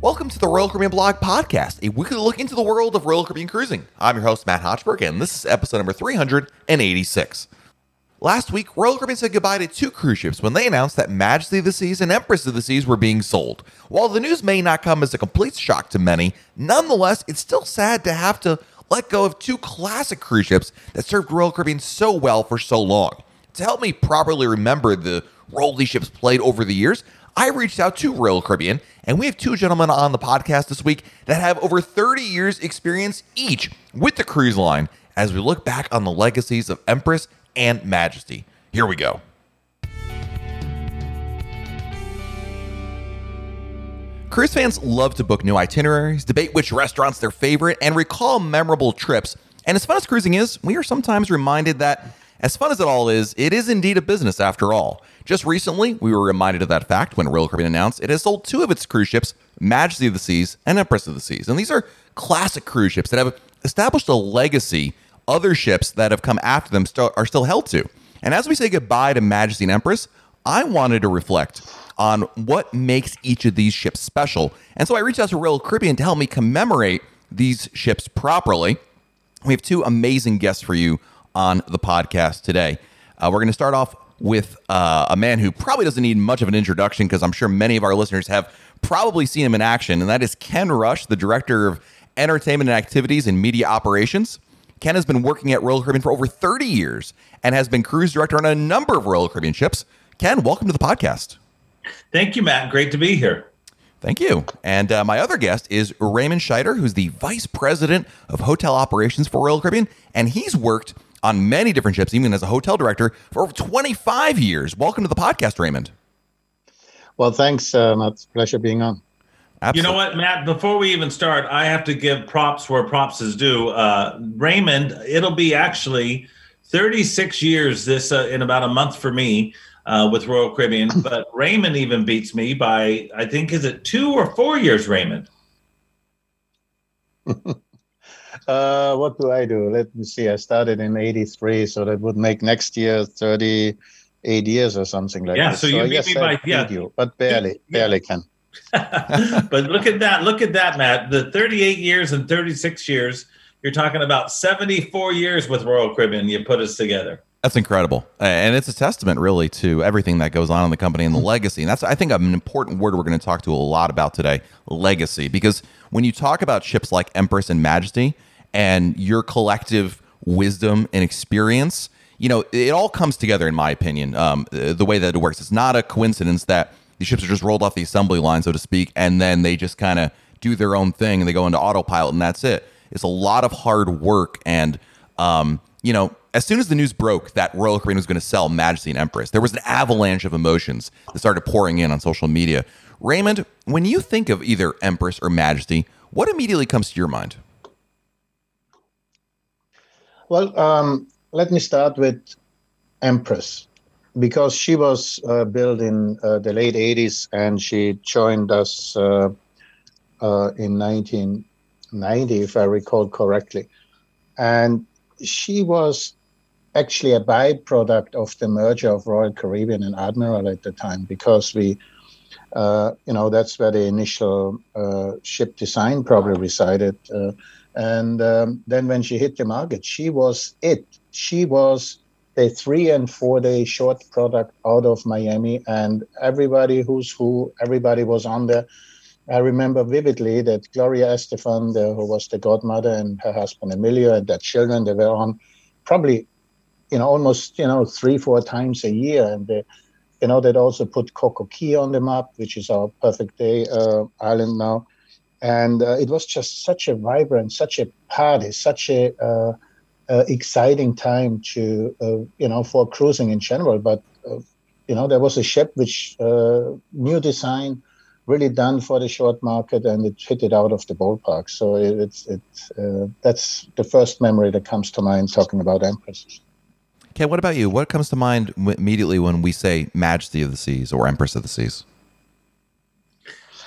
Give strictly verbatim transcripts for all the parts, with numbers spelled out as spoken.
Welcome to the Royal Caribbean Blog Podcast, a weekly look into the world of Royal Caribbean cruising. I'm your host, Matt Hochberg, and this is episode number three hundred eighty-six. Last week, Royal Caribbean said goodbye to two cruise ships when they announced that Majesty of the Seas and Empress of the Seas were being sold. While the news may not come as a complete shock to many, nonetheless, it's still sad to have to let go of two classic cruise ships that served Royal Caribbean so well for so long. To help me properly remember the role these ships played over the years, I reached out to Royal Caribbean, and we have two gentlemen on the podcast this week that have over thirty years experience each with the cruise line as we look back on the legacies of Empress and Majesty. Here we go. Cruise fans love to book new itineraries, debate which restaurants their favorite, and recall memorable trips. And as fun as cruising is, we are sometimes reminded that as fun as it all is, it is indeed a business after all. Just recently, we were reminded of that fact when Royal Caribbean announced it has sold two of its cruise ships, Majesty of the Seas and Empress of the Seas. And these are classic cruise ships that have established a legacy other ships that have come after them st- are still held to. And as we say goodbye to Majesty and Empress, I wanted to reflect on what makes each of these ships special. And so I reached out to Royal Caribbean to help me commemorate these ships properly. We have two amazing guests for you on the podcast today. Uh, we're going to start off with uh, a man who probably doesn't need much of an introduction because I'm sure many of our listeners have probably seen him in action, and that is Ken Rush, the Director of Entertainment and Activities and Media Operations. Ken has been working at Royal Caribbean for over thirty years and has been cruise director on a number of Royal Caribbean ships. Ken, welcome to the podcast. Thank you, Matt. Great to be here. Thank you. And uh, my other guest is Raymond Schneider, who's the Vice President of Hotel Operations for Royal Caribbean, and he's worked on many different ships, even as a hotel director, for over twenty-five years. Welcome to the podcast, Raymond. Well, thanks, uh, Matt. It's a pleasure being on. Absolutely. You know what, Matt, before we even start, I have to give props where props is due. Uh, Raymond, it'll be actually thirty-six years this uh, in about a month for me uh, with Royal Caribbean, but Raymond even beats me by, I think, is it two or four years, Raymond? uh, what do I do? Let me see. I started in eighty-three, so that would make next year thirty-eight years or something like yeah, that. Yeah, so you so beat yes, me by, I yeah. You, but barely, yeah. barely can. But look at that. Look at that, Matt. The thirty-eight years and thirty-six years, you're talking about seventy-four years with Royal Caribbean. You put us together. That's incredible. And it's a testament, really, to everything that goes on in the company and the legacy. And that's, I think, an important word we're going to talk to a lot about today, legacy. Because when you talk about ships like Empress and Majesty and your collective wisdom and experience, you know, it all comes together, in my opinion, um, the way that it works. It's not a coincidence that these ships are just rolled off the assembly line, so to speak, and then they just kind of do their own thing and they go into autopilot and that's it. It's a lot of hard work. And, um, you know, as soon as the news broke that Royal Caribbean was going to sell Majesty and Empress, there was an avalanche of emotions that started pouring in on social media. Raymond, when you think of either Empress or Majesty, what immediately comes to your mind? Well, um, let me start with Empress, because she was uh, built in uh, the late eighties and she joined us uh, uh, in nineteen ninety, if I recall correctly. And she was actually a byproduct of the merger of Royal Caribbean and Admiral at the time, because we, uh, you know, that's where the initial uh, ship design probably resided. Uh, and um, then when she hit the market, she was it. She was a three and four day short product out of Miami, and everybody who's who, everybody was on there. I remember vividly that Gloria Estefan, the, who was the godmother, and her husband Emilio and their children, they were on probably, you know, almost, you know, three, four times a year. And they, you know, that also put Coco Key on the map, which is our perfect day uh, island now. And uh, it was just such a vibrant, such a party, such a, uh, Uh, exciting time to, uh, you know, for cruising in general. But, uh, you know, there was a ship which, uh, new design, really done for the short market, and it hit it out of the ballpark. So it, it's it's uh, that's the first memory that comes to mind talking about Empress. Ken, what about you? What comes to mind immediately when we say Majesty of the Seas or Empress of the Seas?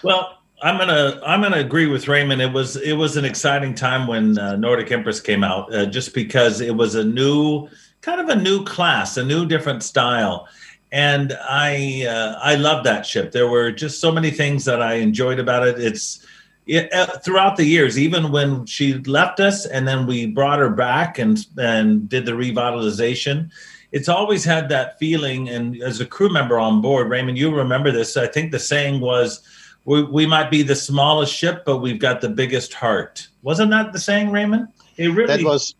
Well, I'm gonna I'm gonna agree with Raymond. It was it was an exciting time when uh, Nordic Empress came out, uh, just because it was a new kind of a new class, a new different style, And I uh, I love that ship. There were just so many things that I enjoyed about it. It's it, uh, throughout the years, even when she left us and then we brought her back and, and did the revitalization, it's always had that feeling. And as a crew member on board, Raymond, you remember this. I think the saying was, we, we might be the smallest ship, but we've got the biggest heart. Wasn't that the saying, Raymond? It really that was.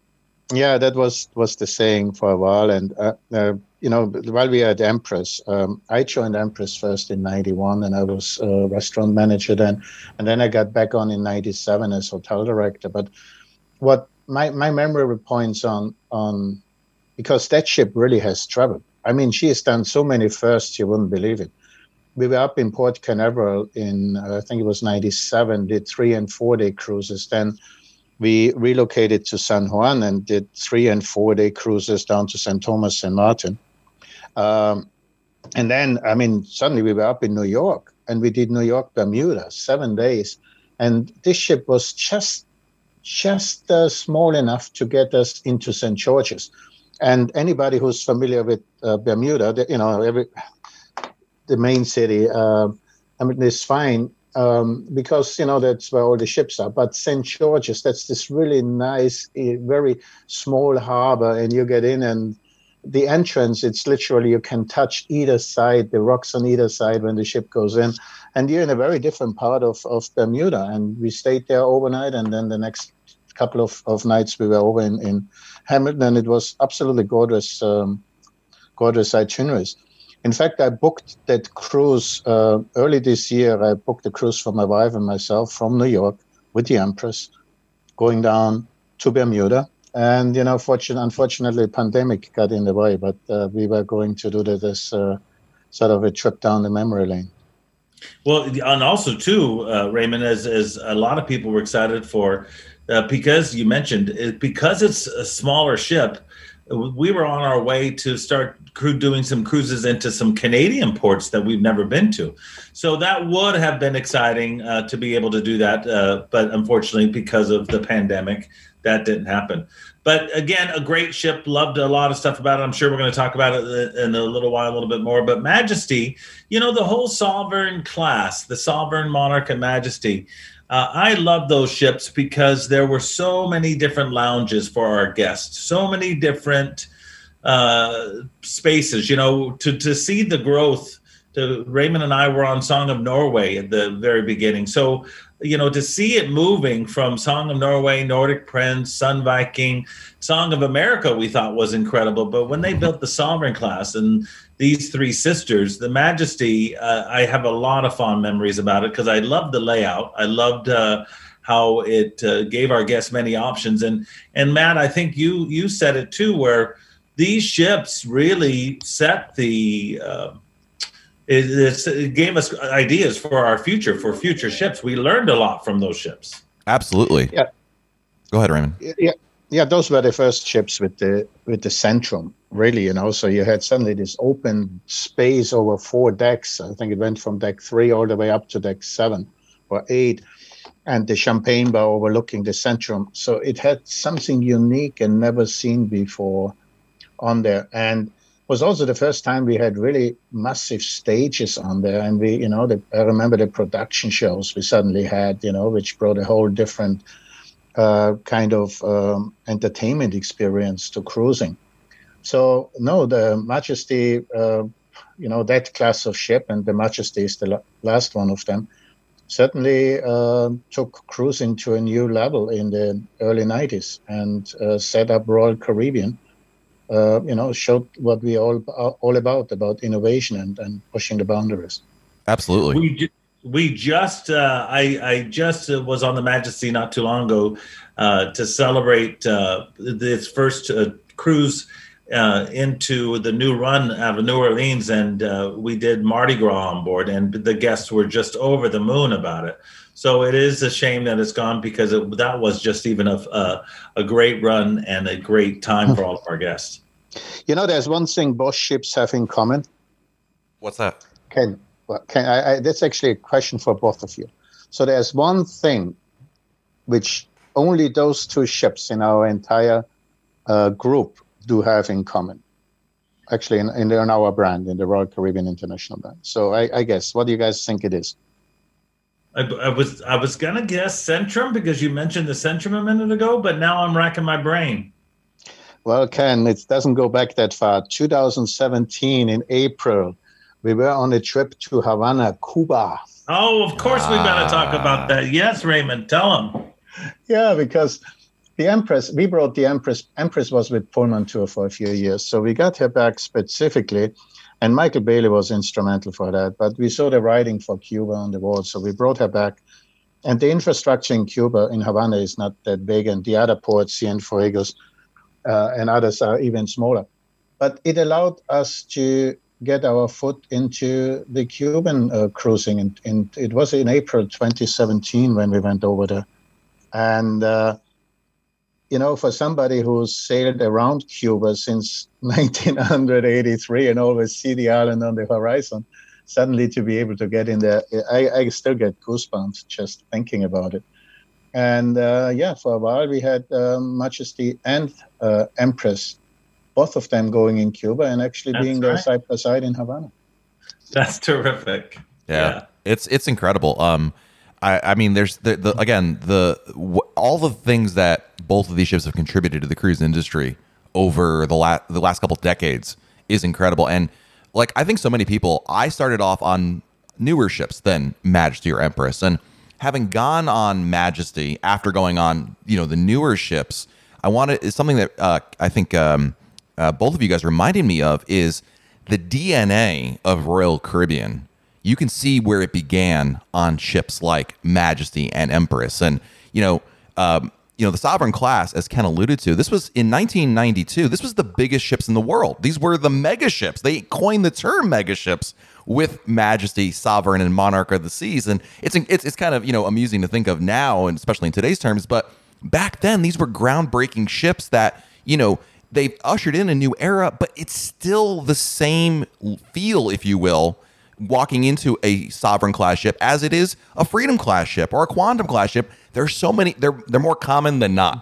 Yeah, that was, was the saying for a while. And, uh, uh, you know, while we were at Empress, um, I joined Empress first in ninety-one, and I was a uh, restaurant manager then. And then I got back on in ninety-seven as hotel director. But what my, my memory points on, on, because that ship really has traveled. I mean, she has done so many firsts, you wouldn't believe it. We were up in Port Canaveral in, uh, I think it was ninety-seven, did three and four-day cruises then. We relocated to San Juan and did three and four day cruises down to San Thomas and Martin. Um, and then, I mean, suddenly we were up in New York and we did New York, Bermuda, seven days. And this ship was just, just uh, small enough to get us into Saint George's. And anybody who's familiar with uh, Bermuda, the, you know, every the main city, uh, I mean, it's fine. Um, because, you know, that's where all the ships are. But Saint George's, that's this really nice, very small harbor. And you get in and the entrance, it's literally you can touch either side, the rocks on either side when the ship goes in. And you're in a very different part of, of Bermuda. And we stayed there overnight. And then the next couple of, of nights we were over in, in Hamilton. And it was absolutely gorgeous, um, gorgeous itineraries. In fact, I booked that cruise uh, early this year. I booked a cruise for my wife and myself from New York with the Empress, going down to Bermuda. And, you know, fortune, unfortunately, pandemic got in the way, but uh, we were going to do this uh, sort of a trip down the memory lane. Well, and also, too, uh, Raymond, as, as a lot of people were excited for, uh, because you mentioned, it, because it's a smaller ship, we were on our way to start doing some cruises into some Canadian ports that we've never been to. So that would have been exciting uh, to be able to do that. Uh, but unfortunately, because of the pandemic, that didn't happen. But again, a great ship. Loved a lot of stuff about it. I'm sure we're going to talk about it in a little while, a little bit more. But Majesty, you know, the whole Sovereign class, the Sovereign, Monarch, and Majesty. Uh, I love those ships because there were so many different lounges for our guests, so many different uh, spaces, you know, to, to see the growth. To, Raymond and I were on Song of Norway at the very beginning. So, you know, to see it moving from Song of Norway, Nordic Prince, Sun Viking, Song of America, we thought was incredible. But when they built the Sovereign class and these three sisters, the Majesty, uh, I have a lot of fond memories about it because I loved the layout. I loved uh, how it uh, gave our guests many options. And and Matt, I think you you said it too, where these ships really set the uh, it, it's, it gave us ideas for our future, for future ships. We learned a lot from those ships. Absolutely. Yeah. Go ahead, Raymond. Yeah. Yeah, those were the first ships with the with the Centrum, really, you know. So you had suddenly this open space over four decks. I think it went from deck three all the way up to deck seven or eight. And the champagne bar overlooking the Centrum. So it had something unique and never seen before on there. And it was also the first time we had really massive stages on there. And we, you know, the, I remember the production shows we suddenly had, you know, which brought a whole different Uh, kind of um, entertainment experience to cruising. So no, the Majesty, uh, you know, that class of ship, and the Majesty is the la- last one of them, certainly uh, took cruising to a new level in the early nineties and uh, set up Royal Caribbean, uh, you know, showed what we all are all about, about innovation and, and pushing the boundaries. Absolutely. We do- We just, uh, I, I just was on the Majesty not too long ago uh, to celebrate uh, this first uh, cruise uh, into the new run out of New Orleans, and uh, we did Mardi Gras on board, and the guests were just over the moon about it. So it is a shame that it's gone because it, that was just even a, a, a great run and a great time for all of our guests. You know, there's one thing both ships have in common. What's that? Ken. Can I, I, that's actually a question for both of you. So there's one thing which only those two ships in our entire uh, group do have in common. actually in, in, the, in our brand, in the Royal Caribbean International brand. So I, I guess, what do you guys think it is? I, I was I was gonna guess Centrum, because you mentioned the Centrum a minute ago, but now I'm racking my brain. Well, Ken, it doesn't go back that far. two thousand seventeen in April, we were on a trip to Havana, Cuba. Oh, of course ah. we better talk about that. Yes, Raymond, tell them. Yeah, because the Empress, we brought the Empress. Empress was with Pullman Tour for a few years, so we got her back specifically. And Michael Bailey was instrumental for that. But we saw the writing for Cuba on the wall, so we brought her back. And the infrastructure in Cuba, in Havana, is not that big. And the other ports, Cienfuegos, uh, and others are even smaller. But it allowed us to get our foot into the Cuban uh, cruising. And, and it was in April twenty seventeen when we went over there. And, uh, you know, for somebody who's sailed around Cuba since nineteen eighty-three and always see the island on the horizon, suddenly to be able to get in there, I, I still get goosebumps just thinking about it. And, uh, yeah, for a while we had uh, Majesty and uh, Empress, both of them going in Cuba and actually That's being right. there side by side in Havana. That's terrific. Yeah, yeah. it's it's incredible. Um, I, I mean, there's the, the again the w- all the things that both of these ships have contributed to the cruise industry over the last the last couple of decades is incredible. And like I think so many people, I started off on newer ships than Majesty or Empress, and having gone on Majesty after going on you know the newer ships, I wanted is something that uh, I think. Um, Uh, both of you guys reminded me of is the D N A of Royal Caribbean. You can see where it began on ships like Majesty and Empress, and you know, um, you know, the Sovereign class, as Ken alluded to. This was in nineteen ninety-two. This was the biggest ships in the world. These were the mega ships. They coined the term mega ships with Majesty, Sovereign, and Monarch of the Seas. And it's it's it's kind of you know amusing to think of now, and especially in today's terms. But back then, these were groundbreaking ships that you know. They've ushered in a new era, but it's still the same feel, if you will, walking into a Sovereign class ship as it is a Freedom class ship or a Quantum class ship. There's so many, they're they're more common than not.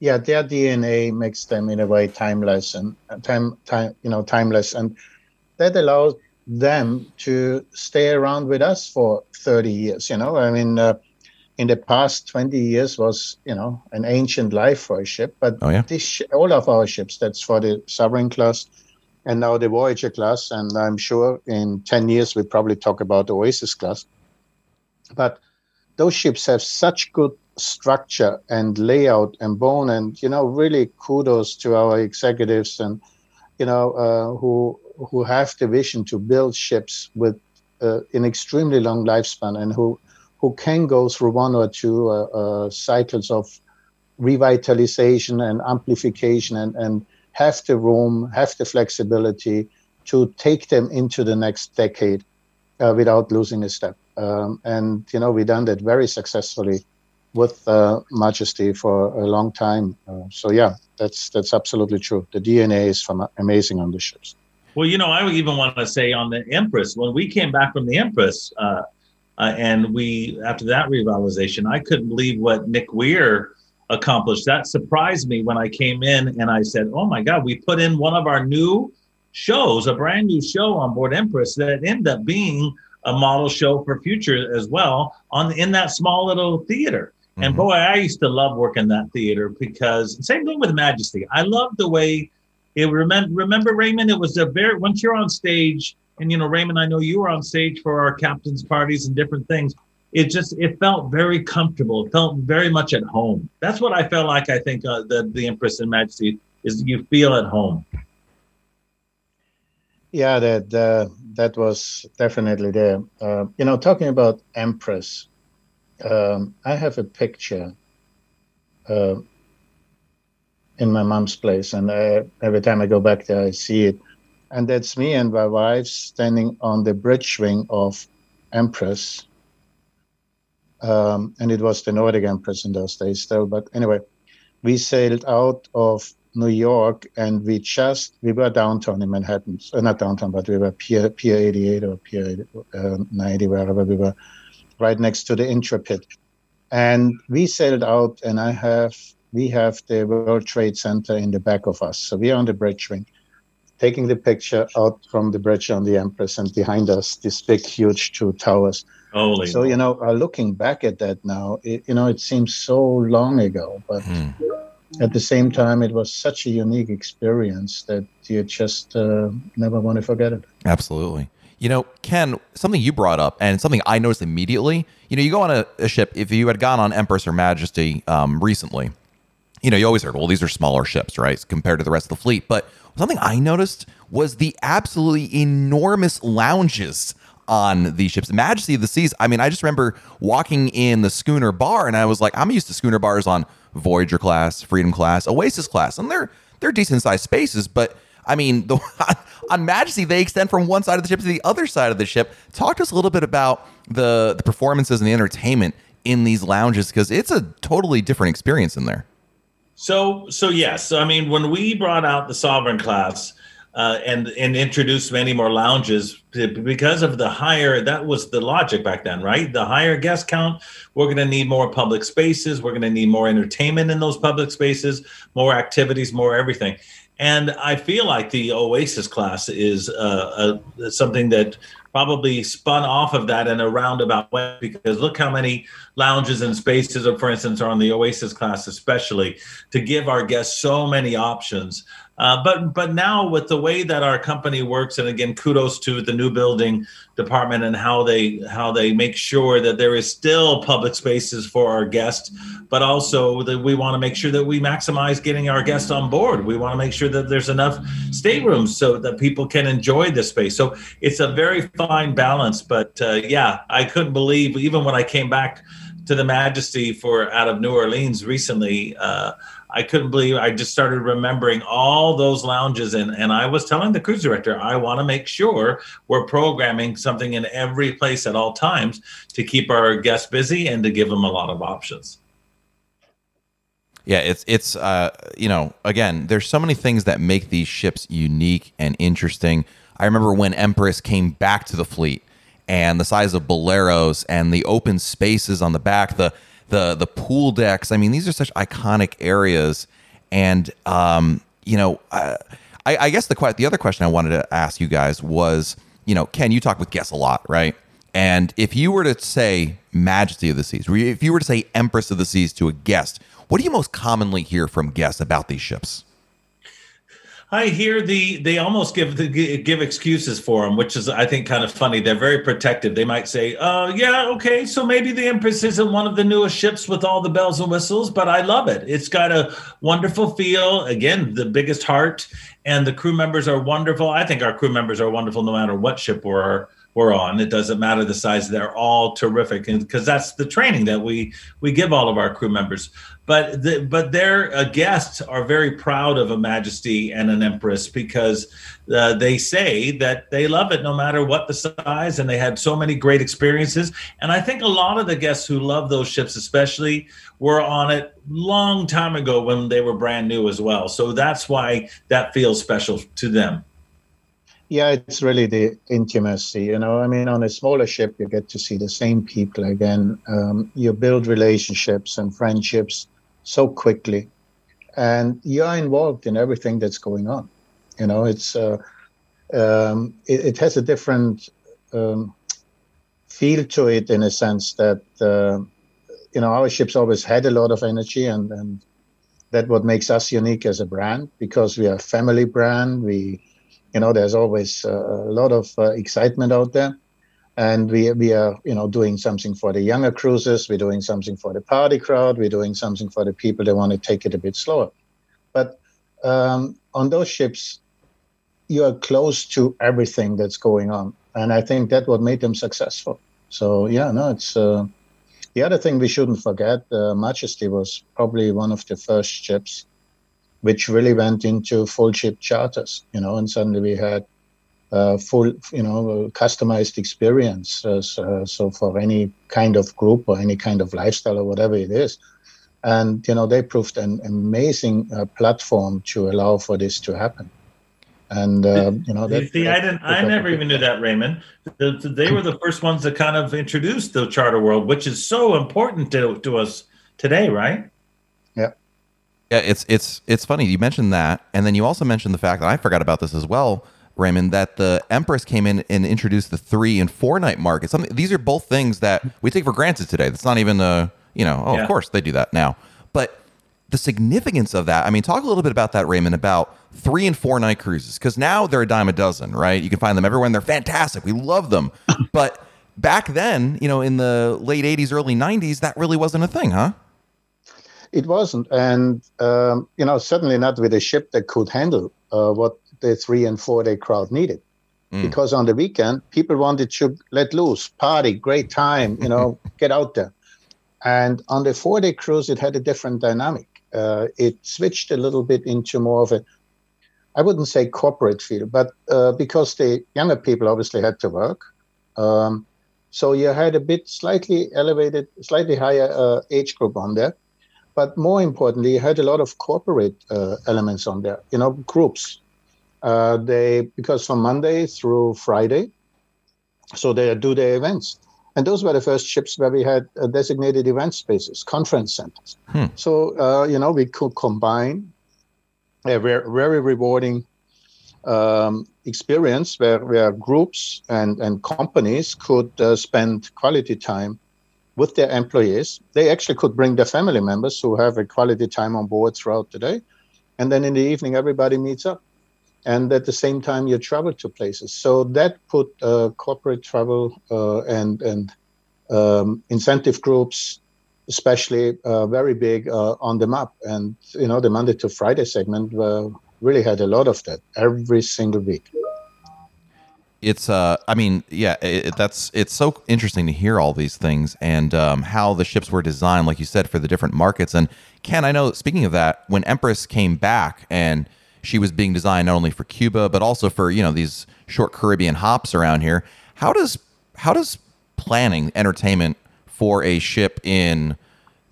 Yeah, their D N A makes them in a way timeless and time time you know timeless, and that allows them to stay around with us for thirty years. You know, I mean. Uh, In the past, twenty years was, you know, an ancient life for a ship. But oh, yeah. this sh- all of our ships, that's for the Sovereign class and now the Voyager class. And I'm sure in ten years, we probably talk about the Oasis class. But those ships have such good structure and layout and bone. And, you know, really kudos to our executives and, you know, uh, who who have the vision to build ships with uh, an extremely long lifespan and who... who can go through one or two uh, uh, cycles of revitalization and amplification and, and have the room, have the flexibility to take them into the next decade uh, without losing a step. Um, and, you know, we've done that very successfully with uh, Majesty for a long time. Uh, so, yeah, that's that's absolutely true. The D N A is from, amazing on the ships. Well, you know, I would even want to say on the Empress, when we came back from the Empress, uh, Uh, and we, after that revitalization, I couldn't believe what Nick Weir accomplished. That surprised me when I came in and I said, oh my God, we put in one of our new shows, a brand new show on board Empress that ended up being a model show for future as well on in that small little theater. Mm-hmm. And boy, I used to love working that theater because same thing with Majesty. I loved the way it remember, remember Raymond, it was a very, once you're on stage, and, you know, Raymond, I know you were on stage for our captain's parties and different things. It just, it felt very comfortable. It felt very much at home. That's what I felt like, I think, uh, the, the Empress and Majesty, is you feel at home. Yeah, that uh, that was definitely there. Uh, you know, talking about Empress, um, I have a picture uh, in my mom's place, and I, every time I go back there, I see it. And that's me and my wife standing on the bridge wing of Empress. Um, and it was the Nordic Empress in those days still. But anyway, we sailed out of New York and we just, we were downtown in Manhattan. So not downtown, but we were Pier, Pier eighty-eight or Pier uh, ninety, wherever we were, right next to the Intrepid. And we sailed out and I have we have the World Trade Center in the back of us. So we are on the bridge wing, taking the picture out from the bridge on the Empress, and behind us, these big, huge two towers. Holy so, you know, uh, looking back at that now, it, you know, it seems so long ago, but mm. at the same time, it was such a unique experience that you just uh, never want to forget it. Absolutely. You know, Ken, something you brought up and something I noticed immediately, you know, you go on a, a ship, if you had gone on Empress or Majesty um, recently, you know, you always heard, well, these are smaller ships, right, compared to the rest of the fleet. But something I noticed was the absolutely enormous lounges on these ships. Majesty of the Seas, I mean, I just remember walking in the schooner bar and I was like, I'm used to schooner bars on Voyager class, Freedom class, Oasis class, and they're they're decent sized spaces, but I mean, the, on Majesty, they extend from one side of the ship to the other side of the ship. Talk to us a little bit about the, the performances and the entertainment in these lounges, because it's a totally different experience in there. So, so yes. I mean, when we brought out the Sovereign class uh, and, and introduced many more lounges, because of the higher, that was the logic back then, right? The higher guest count, we're going to need more public spaces. We're going to need more entertainment in those public spaces, more activities, more everything. And I feel like the Oasis class is uh, uh, something that probably spun off of that in a roundabout way, because look how many lounges and spaces, are, for instance, are on the Oasis class, especially to give our guests so many options. Uh, but but now with the way that our company works, and again, kudos to the new building department and how they how they make sure that there is still public spaces for our guests, but also that we want to make sure that we maximize getting our guests on board. We want to make sure that there's enough staterooms so that people can enjoy the space. So it's a very fine balance. But uh, yeah, I couldn't believe, even when I came back to the Majesty for out of New Orleans recently, uh, I couldn't believe I just started remembering all those lounges. And, and I was telling the cruise director, I want to make sure we're programming something in every place at all times to keep our guests busy and to give them a lot of options. Yeah, it's, it's uh, you know, again, there's so many things that make these ships unique and interesting. I remember when Empress came back to the fleet and the size of Boleros and the open spaces on the back, the the the pool decks. I mean, these are such iconic areas. And, um, you know, I, I guess the the other question I wanted to ask you guys was, you know, Ken, you talk with guests a lot, right? And if you were to say Majesty of the Seas, if you were to say Empress of the Seas to a guest, what do you most commonly hear from guests about these ships? I hear the they almost give the, give excuses for them, which is, I think, kind of funny. They're very protective. They might say, "Oh, uh, yeah, okay, so maybe the Empress isn't one of the newest ships with all the bells and whistles, but I love it. It's got a wonderful feel. Again, the biggest heart, and the crew members are wonderful. I think our crew members are wonderful no matter what ship we're we're on. It doesn't matter the size. They're all terrific, and because that's the training that we we give all of our crew members." But the, but their uh, guests are very proud of a Majesty and an Empress, because uh, they say that they love it no matter what the size, and they had so many great experiences. And I think a lot of the guests who love those ships especially were on it long time ago when they were brand new as well. So that's why that feels special to them. Yeah, it's really the intimacy, you know. I mean, on a smaller ship, you get to see the same people again. Um, you build relationships and friendships so quickly, and you are involved in everything that's going on. You know, it's uh, um, it, it has a different um, feel to it, in a sense that uh, you know, our ships always had a lot of energy, and and that what makes us unique as a brand, because we are a family brand. We You know, there's always uh, a lot of uh, excitement out there, and we we are, you know, doing something for the younger cruisers. We're doing something for the party crowd. We're doing something for the people that want to take it a bit slower. But um, on those ships, you are close to everything that's going on, and I think that what made them successful. So yeah, no, it's uh, the other thing we shouldn't forget. Uh, Majesty was probably one of the first ships which really went into full ship charters, you know, and suddenly we had uh, full, you know, customized experience. Uh, so, so for any kind of group or any kind of lifestyle or whatever it is. And, you know, they proved an amazing uh, platform to allow for this to happen. And, uh, you know, that, see, that, I didn't, I never even knew that, Raymond. The, the, they were the first ones that kind of introduced the charter world, which is so important to, to us today, right? Yeah. Yeah, it's it's it's funny. You mentioned that, and then you also mentioned the fact that I forgot about this as well, Raymond, that the Empress came in and introduced the three and four night market. Some, these are both things that we take for granted today. That's not even a, you know, oh, yeah. Of course they do that now. But the significance of that, I mean, talk a little bit about that, Raymond, about three and four night cruises, because now they're a dime a dozen, right? You can find them everywhere and they're fantastic. We love them. But back then, you know, in the late eighties, early nineties, that really wasn't a thing, huh? It wasn't. And, um, you know, certainly not with a ship that could handle uh, what the three and four day crowd needed. Mm. Because on the weekend, people wanted to let loose, party, great time, you know, get out there. And on the four day cruise, it had a different dynamic. Uh, it switched a little bit into more of a, I wouldn't say corporate feel, but uh, because the younger people obviously had to work. Um, so you had a bit slightly elevated, slightly higher uh, age group on there. But more importantly, you had a lot of corporate uh, elements on there, you know, groups. Uh, they because from Monday through Friday, so they do their events. And those were the first ships where we had uh, designated event spaces, conference centers. Hmm. So, uh, you know, we could combine a very, very rewarding um, experience where, where groups and, and companies could uh, spend quality time with their employees. They actually could bring their family members who have a quality time on board throughout the day. And then in the evening, everybody meets up. And at the same time, you travel to places. So that put uh, corporate travel uh, and and um, incentive groups, especially uh, very big uh, on the map. And, you know, the Monday to Friday segment uh, really had a lot of that every single week. It's, uh, I mean, yeah, it, that's it's so interesting to hear all these things and um, how the ships were designed, like you said, for the different markets. And Ken, I know, speaking of that, when Empress came back and she was being designed not only for Cuba, but also for, you know, these short Caribbean hops around here. How does how does planning entertainment for a ship in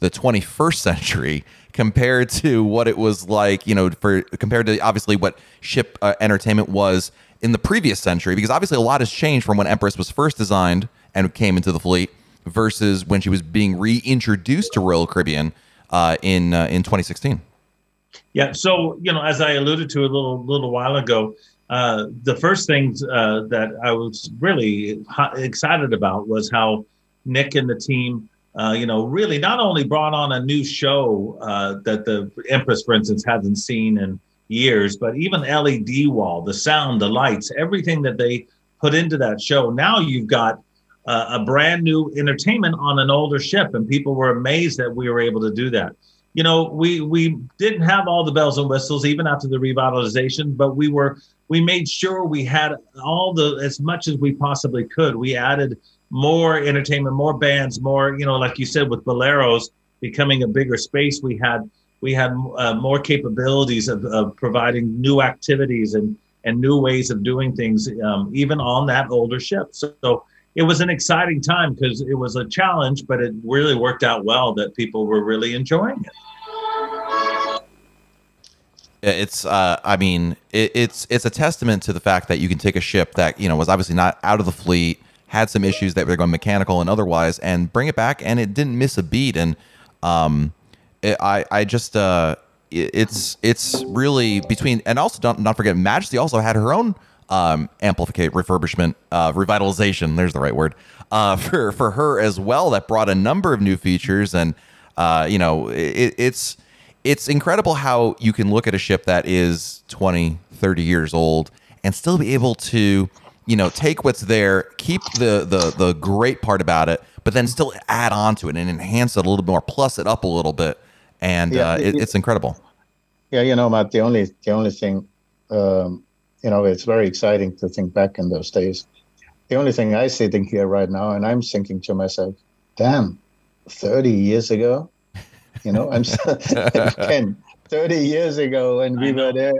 the twenty-first century compared to what it was like, you know, for compared to obviously what ship uh, entertainment was in the previous century? Because obviously a lot has changed from when Empress was first designed and came into the fleet versus when she was being reintroduced to Royal Caribbean uh, in uh, in twenty sixteen. Yeah, so, you know, as I alluded to a little little while ago, uh, the first things uh, that I was really hot, excited about was how Nick and the team, uh, you know, really not only brought on a new show uh, that the Empress, for instance, hasn't seen in years, but even L E D wall, the sound, the lights, everything that they put into that show. Now you've got uh, a brand new entertainment on an older ship, and people were amazed that we were able to do that. You know, we we didn't have all the bells and whistles even after the revitalization, but we were we made sure we had all the as much as we possibly could. We added more entertainment, more bands, more, you know, like you said, with Boleros becoming a bigger space, we had we had uh, more capabilities of, of providing new activities and and new ways of doing things, um, even on that older ship. So, so it was an exciting time because it was a challenge, but it really worked out well that people were really enjoying it. It's, uh, I mean, it, it's it's a testament to the fact that you can take a ship that, you know, was obviously not out of the fleet, had some issues that were going mechanical and otherwise, and bring it back, and it didn't miss a beat. And um, it, I, I just, uh, it, it's it's really between, and also don't not forget, Majesty also had her own um, amplificate refurbishment, uh, revitalization. There's the right word uh, for for her as well. That brought a number of new features, and uh, you know, it, it's. It's incredible how you can look at a ship that is twenty, thirty years old and still be able to, you know, take what's there, keep the the the great part about it, but then still add on to it and enhance it a little bit more, plus it up a little bit, and yeah, uh, it, it's incredible. Yeah, you know, Matt, the only the only thing, um, you know, it's very exciting to think back in those days. The only thing I'm sitting here right now, and I'm thinking to myself, damn, thirty years ago. You know, I'm Ken, thirty years ago, and we were there.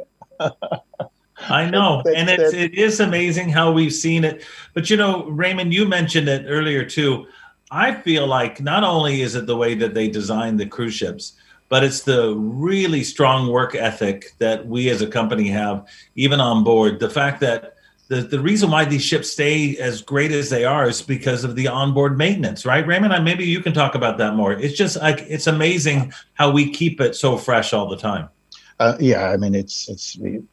I know, and it's it is amazing how we've seen it. But you know, Raymond, you mentioned it earlier too. I feel like not only is it the way that they designed the cruise ships, but it's the really strong work ethic that we as a company have, even on board. The fact that the, the reason why these ships stay as great as they are is because of the onboard maintenance, right, Raymond? I, maybe you can talk about that more. It's just like, it's amazing how we keep it so fresh all the time. Uh, yeah, I mean, it's, it's, you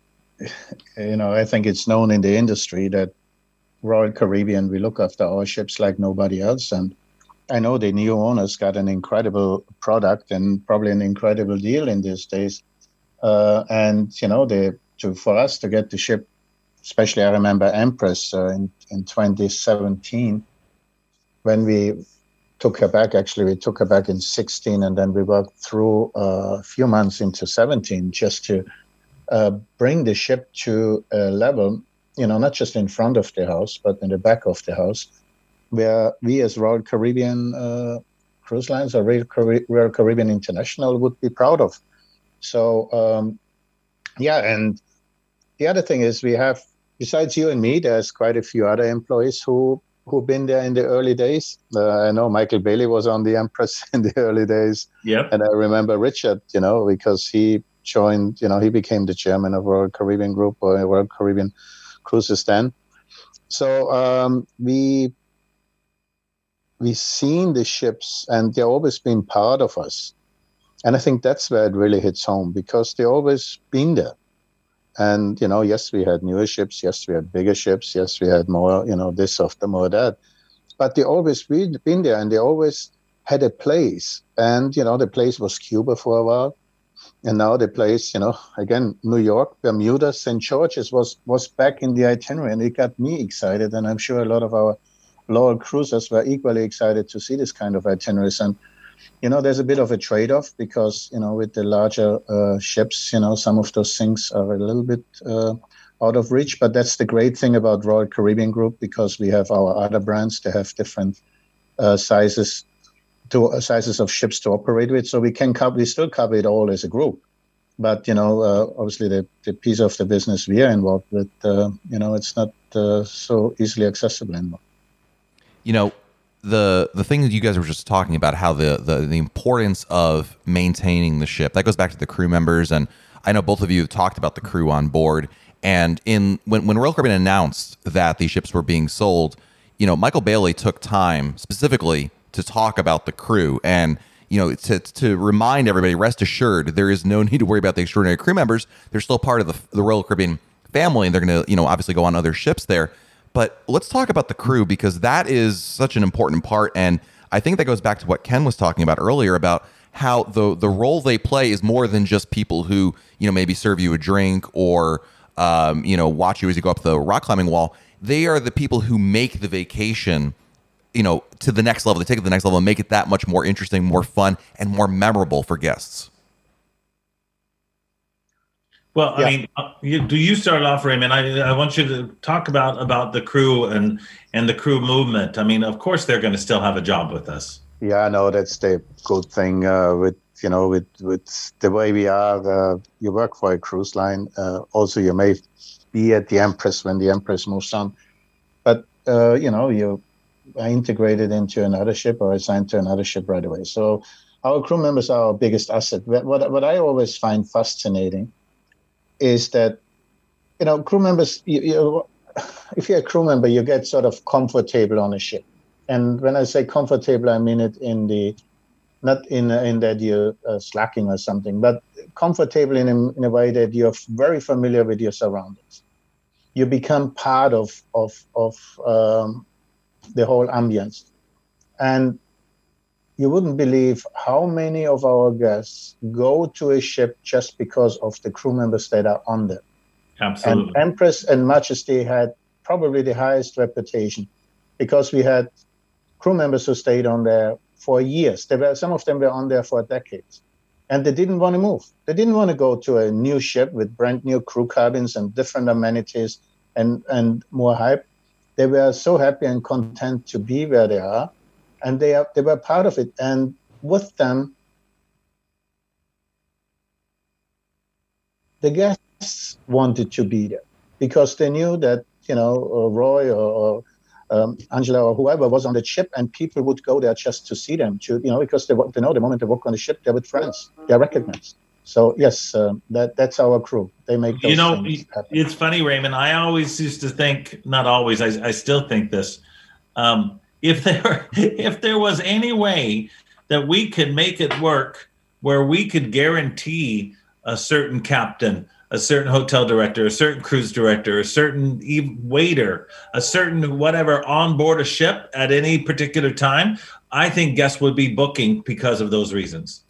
know, I think it's known in the industry that Royal Caribbean, we look after our ships like nobody else. And I know the new owners got an incredible product and probably an incredible deal in these days. Uh, and, you know, they, to, for us to get the ship, especially I remember Empress uh, in, in twenty seventeen, when we took her back, actually we took her back in sixteen, and then we worked through uh, a few months into seventeen just to uh, bring the ship to a level, you know, not just in front of the house, but in the back of the house, where we as Royal Caribbean uh, Cruise Lines or Royal, Car- Royal Caribbean International would be proud of. So, um, yeah, and the other thing is we have, besides you and me, there's quite a few other employees who, who've been there in the early days. Uh, I know Michael Bailey was on the Empress in the early days. Yep. And I remember Richard, you know, because he joined, you know, he became the chairman of Royal Caribbean Group or Royal Caribbean Cruises then. So um, we, we've seen the ships and they've always been part of us. And I think that's where it really hits home because they've always been there. And, you know, yes, we had newer ships. Yes, we had bigger ships. Yes, we had more, you know, this of them or that. But they always been there and they always had a place. And, you know, the place was Cuba for a while. And now the place, you know, again, New York, Bermuda, Saint George's was, was back in the itinerary. And it got me excited. And I'm sure a lot of our Royal cruisers were equally excited to see this kind of itineraries. And, you know, there's a bit of a trade-off because, you know, with the larger uh, ships, you know, some of those things are a little bit uh, out of reach. But that's the great thing about Royal Caribbean Group because we have our other brands that have different uh, sizes to uh, sizes of ships to operate with. So we can cover, we still cover it all as a group. But, you know, uh, obviously the, the piece of the business we are involved with, uh, you know, it's not uh, so easily accessible anymore. You know, The the thing that you guys were just talking about, how the, the the importance of maintaining the ship, that goes back to the crew members. And I know both of you have talked about the crew on board. And in when, when Royal Caribbean announced that these ships were being sold, you know, Michael Bailey took time specifically to talk about the crew and, you know, to to remind everybody, rest assured, there is no need to worry about the extraordinary crew members. They're still part of the, the Royal Caribbean family, and they're going to, you know, obviously go on other ships there. But let's talk about the crew because that is such an important part. And I think that goes back to what Ken was talking about earlier about how the the role they play is more than just people who, you know, maybe serve you a drink or, um, you know, watch you as you go up the rock climbing wall. They are the people who make the vacation, you know, to the next level. They take it to the next level and make it that much more interesting, more fun, and more memorable for guests. Well, I yeah. mean, you, do you start off, Raymond? I, I want you to talk about, about the crew and, and the crew movement. I mean, of course, they're going to still have a job with us. Yeah, I know that's the good thing uh, with, you know, with, with the way we are. Uh, you work for a cruise line. Uh, also, you may be at the Empress when the Empress moves on. But, uh, you know, you are integrated into another ship or assigned to another ship right away. So our crew members are our biggest asset. What, what I always find fascinating is that, you know, crew members, you, you, if you're a crew member, you get sort of comfortable on a ship. And when I say comfortable, I mean it in the, not in in that you're uh, slacking or something, but comfortable in a, in a way that you're very familiar with your surroundings. You become part of, of, of um, the whole ambience. And you wouldn't believe how many of our guests go to a ship just because of the crew members that are on there. Absolutely. And Empress and Majesty had probably the highest reputation because we had crew members who stayed on there for years. There were, some of them were on there for decades. And they didn't want to move. They didn't want to go to a new ship with brand new crew cabins and different amenities and, and more hype. They were so happy and content to be where they are. And they are, they were part of it. And with them, the guests wanted to be there because they knew that, you know, Roy or, or um, Angela or whoever was on the ship and people would go there just to see them, to, you know, because they, they know the moment they walk on the ship, they're with friends, they're recognized. So yes, um, that that's our crew. They make those you know. Things happen. It's funny, Raymond. I always used to think, not always. I, I still think this. Um, if there if there was any way that we could make it work, where we could guarantee a certain captain, a certain hotel director, a certain cruise director, a certain waiter, a certain whatever on board a ship at any particular time, I think guests would be booking because of those reasons.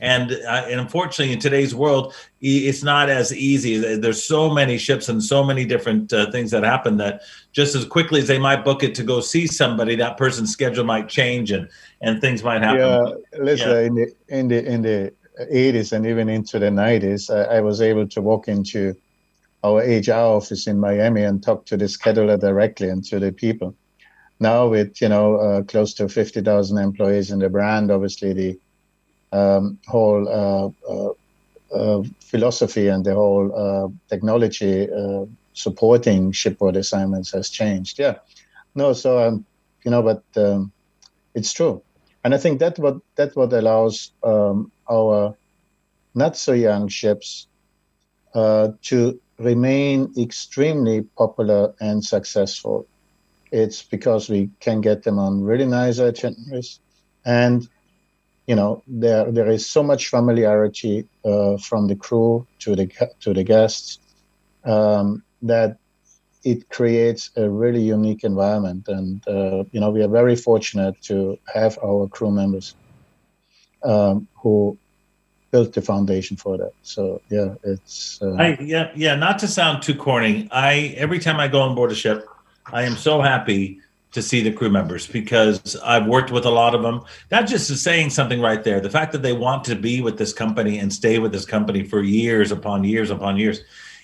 and, uh, and unfortunately, in today's world, it's not as easy. There's so many ships and so many different uh, things that happen that just as quickly as they might book it to go see somebody, that person's schedule might change and, and things might happen. Yeah, listen, yeah. in the in the in the eighties and even into the nineties, I, I was able to walk into our H R office in Miami and talk to the scheduler directly and to the people. Now with, you know, uh, close to fifty thousand employees in the brand, obviously the um, whole uh, uh, uh, philosophy and the whole uh, technology uh, supporting shipboard assignments has changed. Yeah. No, so, um, you know, but um, it's true. And I think that what, that what allows um, our not-so-young ships uh, to remain extremely popular and successful. It's because we can get them on really nice itineraries, and you know there there is so much familiarity uh, from the crew to the to the guests um, that it creates a really unique environment. And uh, you know we are very fortunate to have our crew members um, who built the foundation for that. So yeah, it's uh, I, yeah yeah. Not to sound too corny, I every time I go on board a ship, I am so happy to see the crew members because I've worked with a lot of them. That just is saying something right there. The fact that they want to be with this company and stay with this company for years upon years upon years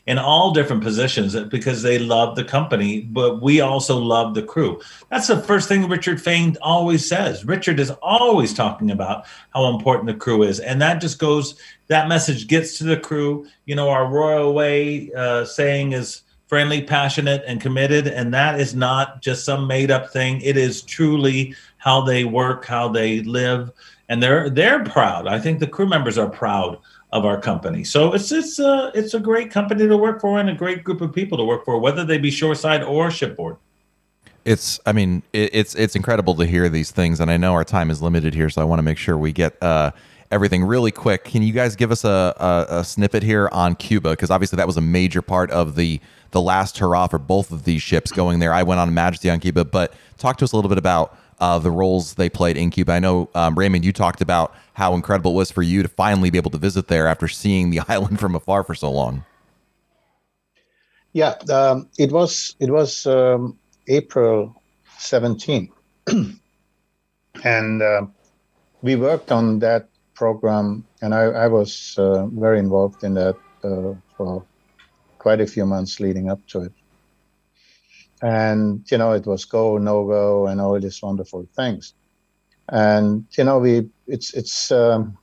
in all different positions because they love the company, but we also love the crew. That's the first thing Richard Fain always says. Richard is always talking about how important the crew is. And that just goes, that message gets to the crew. You know, our Royal Way uh, saying is, friendly, passionate, and committed, and that is not just some made-up thing. It is truly how they work, how they live, and they're they're proud. I think the crew members are proud of our company. So it's it's a, it's a great company to work for and a great group of people to work for, whether they be shoreside or shipboard. It's, I mean, it, it's it's incredible to hear these things, and I know our time is limited here, so I want to make sure we get uh, everything really quick. Can you guys give us a, a, a snippet here on Cuba? Because obviously that was a major part of the the last hurrah for both of these ships going there. I went on Majesty on Cuba, but talk to us a little bit about uh, the roles they played in Cuba. I know, um, Raymond, you talked about how incredible it was for you to finally be able to visit there after seeing the island from afar for so long. Yeah, um, it was it was um, April seventeenth, and uh, we worked on that program, and I, I was uh, very involved in that uh, for quite a few months leading up to it. And, you know, it was go, no go, and all these wonderful things. And, you know, we it's it's um,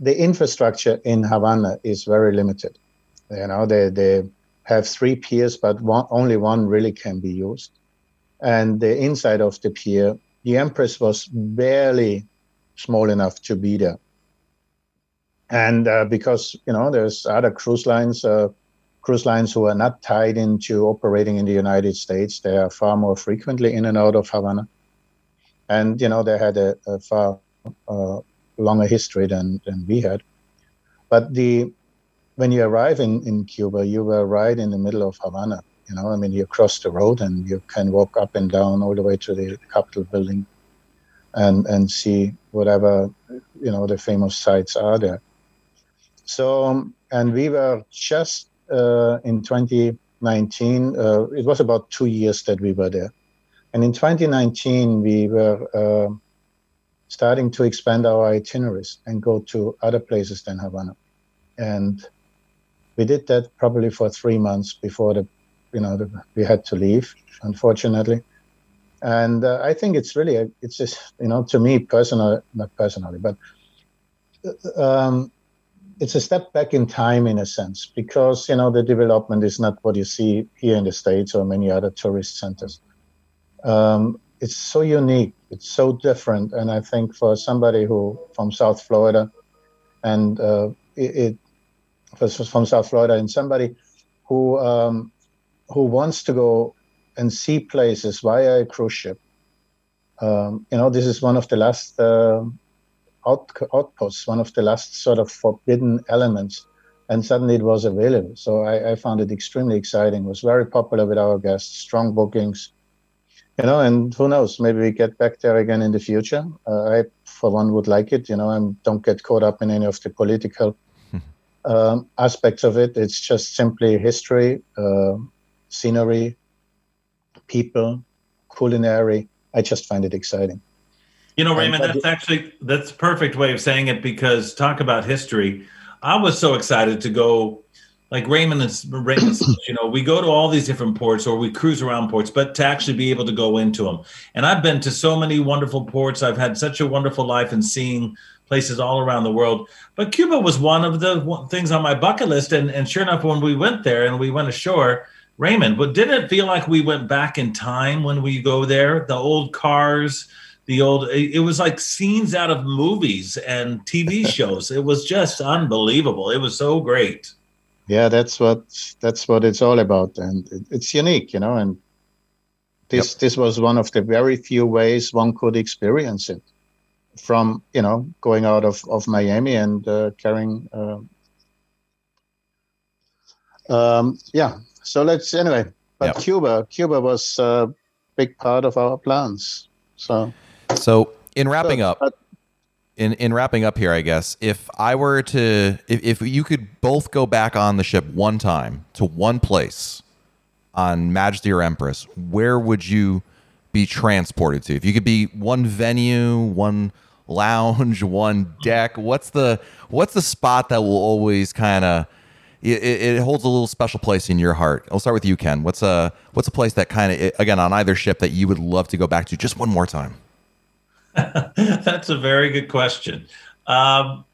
the infrastructure in Havana is very limited. You know, they, they have three piers, but one, only one really can be used. And the inside of the pier, the Empress was barely small enough to be there. And uh, because, you know, there's other cruise lines, uh, cruise lines who are not tied into operating in the United States. They are far more frequently in and out of Havana. And, you know, they had a, a far uh, longer history than, than we had. But the when you arrive in, in Cuba, you were right in the middle of Havana. You know, I mean, you cross the road and you can walk up and down all the way to the Capitol building and, and see whatever, you know, the famous sites are there. So, and we were just uh, in twenty nineteen, uh, it was about two years that we were there. And in twenty nineteen, we were uh, starting to expand our itineraries and go to other places than Havana. And we did that probably for three months before the, you know, the, we had to leave, unfortunately. And uh, I think it's really, a, it's just, you know, to me personal, not personally, but um, it's a step back in time in a sense, because, you know, the development is not what you see here in the States or many other tourist centers. Um, it's so unique. It's so different. And I think for somebody who from South Florida and uh, it, it was from South Florida, and somebody who um, who wants to go and see places via a cruise ship. Um, you know, this is one of the last uh, out, outposts, one of the last sort of forbidden elements, and suddenly it was available. So I, I found it extremely exciting. It was very popular with our guests, strong bookings, you know, and who knows, maybe we get back there again in the future. Uh, I, for one, would like it, you know, I don't get caught up in any of the political um, aspects of it. It's just simply history, uh, scenery, people, culinary. I just find it exciting. You know, Raymond, that's actually, that's a perfect way of saying it, because talk about history. I was so excited to go, like Raymond is, Raymond says, you know, we go to all these different ports or we cruise around ports, but to actually be able to go into them. And I've been to so many wonderful ports. I've had such a wonderful life in seeing places all around the world. But Cuba was one of the things on my bucket list. And, and sure enough, when we went there and we went ashore, Raymond, but didn't it feel like we went back in time when we go there? The old cars, the old, it was like scenes out of movies and T V shows. It was just unbelievable. It was so great. Yeah, that's what that's what it's all about. And it, it's unique, you know, and this yep. this was one of the very few ways one could experience it from, you know, going out of, of Miami and uh, carrying. Uh, um, yeah. So let's, anyway, but yeah. Cuba, Cuba was a big part of our plans. So, so in wrapping so, up, but, in, in wrapping up here, I guess, if I were to, if, if you could both go back on the ship one time to one place on Majesty or Empress, where would you be transported to? If you could be one venue, one lounge, one deck, what's the, what's the spot that will always kind of, It, it holds a little special place in your heart? I'll start with you, Ken. What's a what's a place that kind of, again, on either ship that you would love to go back to just one more time? That's a very good question. Um,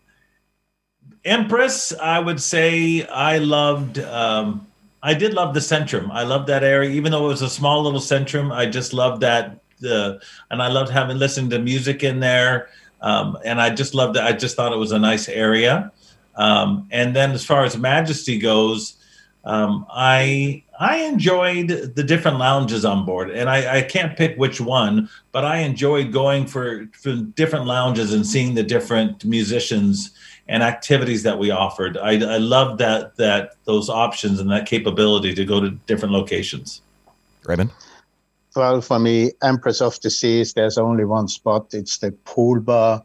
Empress, I would say I loved, um, I did love the Centrum. I loved that area, even though it was a small little Centrum. I just loved that, uh, and I loved having listened to music in there, um, and I just loved it. I just thought it was a nice area. Um, and then as far as Majesty goes, um, I I enjoyed the different lounges on board, and I, I can't pick which one, but I enjoyed going for, for different lounges and seeing the different musicians and activities that we offered. I, I loved that that those options and that capability to go to different locations. Raymond? Well, for me, Empress of the Seas, there's only one spot. It's the pool bar.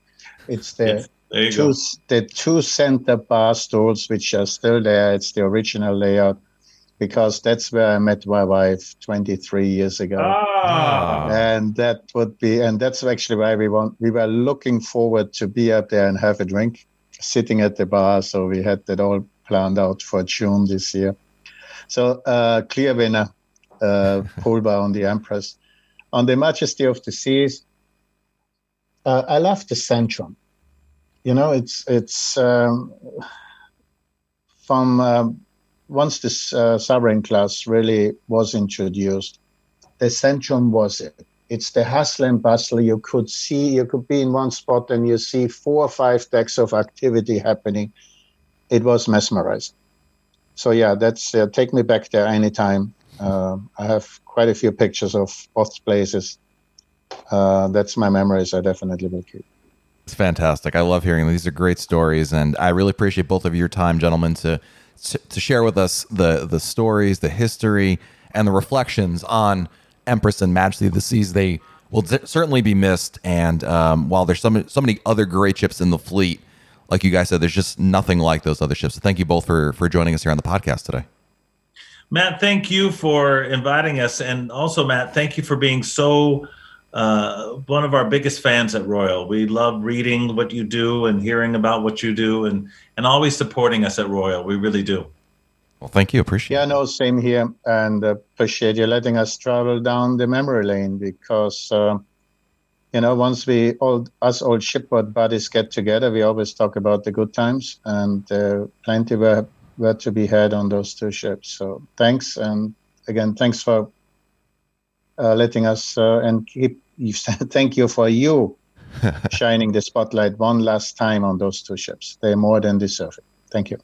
It's the... It's- There two, the two center bar stools, which are still there. It's the original layout, because that's where I met my wife twenty-three years ago. Ah. And that would be, and that's actually why we want, we were looking forward to be up there and have a drink, sitting at the bar. So we had that all planned out for June this year. So uh, clear winner, uh, pool bar on the Empress. On the Majesty of the Seas, uh, I love the Centrum. You know, it's it's um, from um, once this uh, Sovereign class really was introduced, the Centrum was it. It's the hustle and bustle. You could see, you could be in one spot and you see four or five decks of activity happening. It was mesmerizing. So yeah, that's uh, take me back there anytime. Uh, I have quite a few pictures of both places. Uh, that's my memories. I definitely will keep. It's fantastic. I love hearing these are great stories, and I really appreciate both of your time, gentlemen, to to share with us the the stories, the history, and the reflections on Empress and Majesty of the Seas. They will d- certainly be missed, and um, while there's so many, so many other great ships in the fleet, like you guys said, there's just nothing like those other ships. So thank you both for for joining us here on the podcast today. Matt, thank you for inviting us, and also Matt, thank you for being so. Uh, one of our biggest fans at Royal. We love reading what you do and hearing about what you do, and, and always supporting us at Royal. We really do. Well, thank you. Appreciate yeah, it. Yeah, no, same here. And appreciate you letting us travel down the memory lane, because, uh, you know, once we all, us old shipboard buddies get together, we always talk about the good times, and uh, plenty were, were to be had on those two ships. So thanks. And again, thanks for Uh, letting us uh, and keep. Thank you for you shining the spotlight one last time on those two ships. They more than deserve it. Thank you.